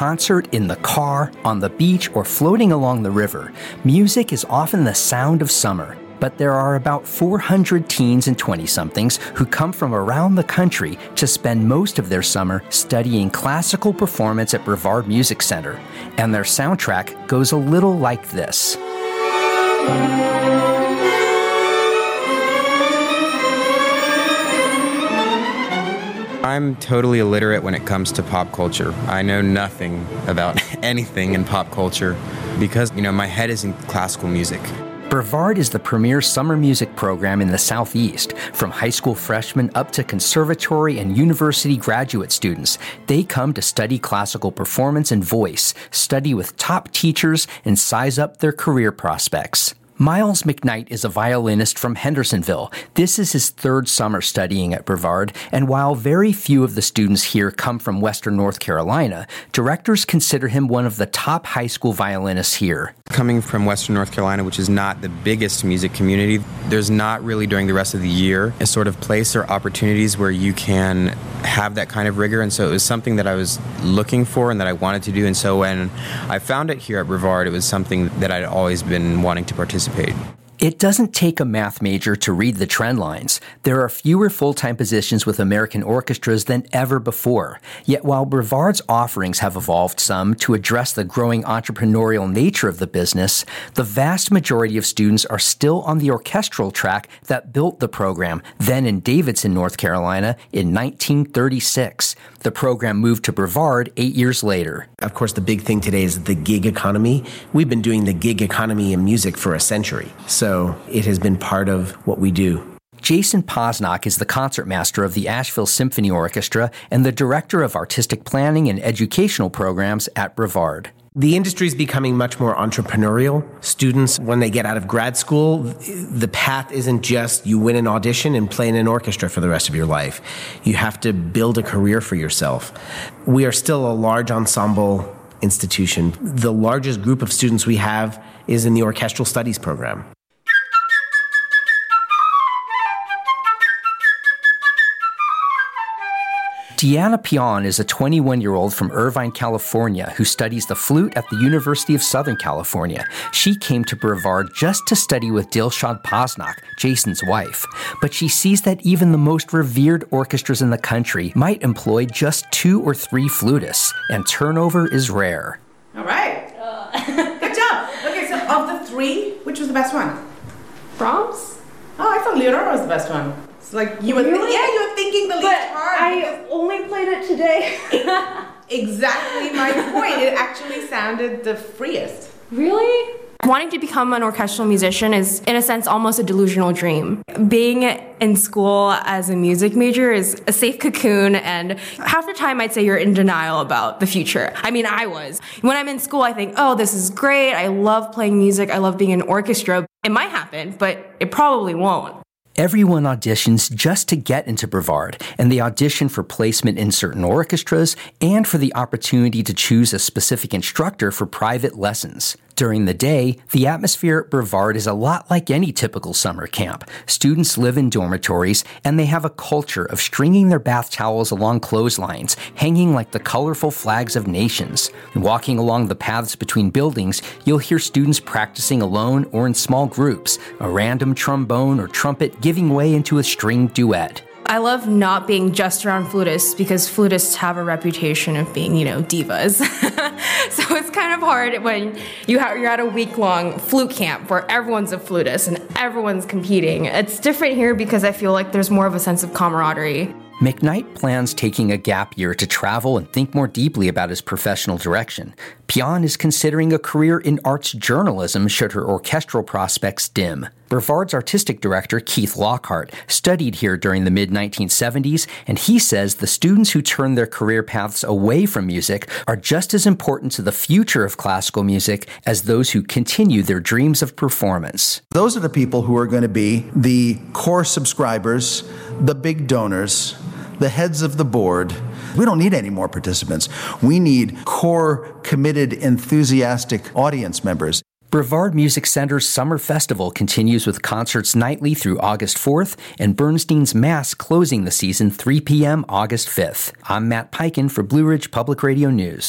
concert, in the car, on the beach, or floating along the river, music is often the sound of summer. But there are about 400 teens and 20-somethings who come from around the country to spend most of their summer studying classical performance at Brevard Music Center. And their soundtrack goes a little like this. I'm totally illiterate when it comes to pop culture. I know nothing about anything in pop culture because, my head is in classical music. Brevard is the premier summer music program in the Southeast. From high school freshmen up to conservatory and university graduate students, they come to study classical performance and voice, study with top teachers, and size up their career prospects. Myles McKnight is a violinist from Hendersonville. This is his third summer studying at Brevard, and while very few of the students here come from Western North Carolina, directors consider him one of the top high school violinists here. Coming from Western North Carolina, which is not the biggest music community, there's not really during the rest of the year a sort of place or opportunities where you can have that kind of rigor. And so it was something that I was looking for and that I wanted to do. And so when I found it here at Brevard, it was something that I'd always been wanting to participate in. It doesn't take a math major to read the trend lines. There are fewer full-time positions with American orchestras than ever before. Yet while Brevard's offerings have evolved some to address the growing entrepreneurial nature of the business, the vast majority of students are still on the orchestral track that built the program, then in Davidson, North Carolina, in 1936. The program moved to Brevard 8 years later. Of course, the big thing today is the gig economy. We've been doing the gig economy in music for a century, so it has been part of what we do. Jason Posnock is the concertmaster of the Asheville Symphony Orchestra and the director of artistic planning and educational programs at Brevard. The industry is becoming much more entrepreneurial. Students, when they get out of grad school, the path isn't just you win an audition and play in an orchestra for the rest of your life. You have to build a career for yourself. We are still a large ensemble institution. The largest group of students we have is in the orchestral studies program. Sianna Pion is a 21-year-old from Irvine, California, who studies the flute at the University of Southern California. She came to Brevard just to study with Dilshad Posnock, Jason's wife. But she sees that even the most revered orchestras in the country might employ just 2 or 3 flutists, and turnover is rare. All right. Good job. Okay, so of the 3, which was the best one? Brahms? Oh, I thought Leonora was the best one. It's like you were really? You were thinking the least hard. I only played it today. Exactly my point. It actually sounded the freest. Really? Wanting to become an orchestral musician is, in a sense, almost a delusional dream. Being in school as a music major is a safe cocoon, and half the time I'd say you're in denial about the future. I mean, I was. When I'm in school, I think, oh, this is great. I love playing music. I love being in an orchestra. It might happen, but it probably won't. Everyone auditions just to get into Brevard, and they audition for placement in certain orchestras and for the opportunity to choose a specific instructor for private lessons. During the day, the atmosphere at Brevard is a lot like any typical summer camp. Students live in dormitories, and they have a culture of stringing their bath towels along clotheslines, hanging like the colorful flags of nations. And walking along the paths between buildings, you'll hear students practicing alone or in small groups, a random trombone or trumpet giving way into a stringed duet. I love not being just around flutists because flutists have a reputation of being, divas. So it's kind of hard when you're at a week-long flute camp where everyone's a flutist and everyone's competing. It's different here because I feel like there's more of a sense of camaraderie. McKnight plans taking a gap year to travel and think more deeply about his professional direction. Pion is considering a career in arts journalism should her orchestral prospects dim. Brevard's artistic director, Keith Lockhart, studied here during the mid-1970s, and he says the students who turn their career paths away from music are just as important to the future of classical music as those who continue their dreams of performance. Those are the people who are going to be the core subscribers, the big donors, the heads of the board. We don't need any more participants. We need core, committed, enthusiastic audience members. Brevard Music Center's Summer Festival continues with concerts nightly through August 4th and Bernstein's Mass closing the season 3 p.m. August 5th. I'm Matt Pyken for Blue Ridge Public Radio News.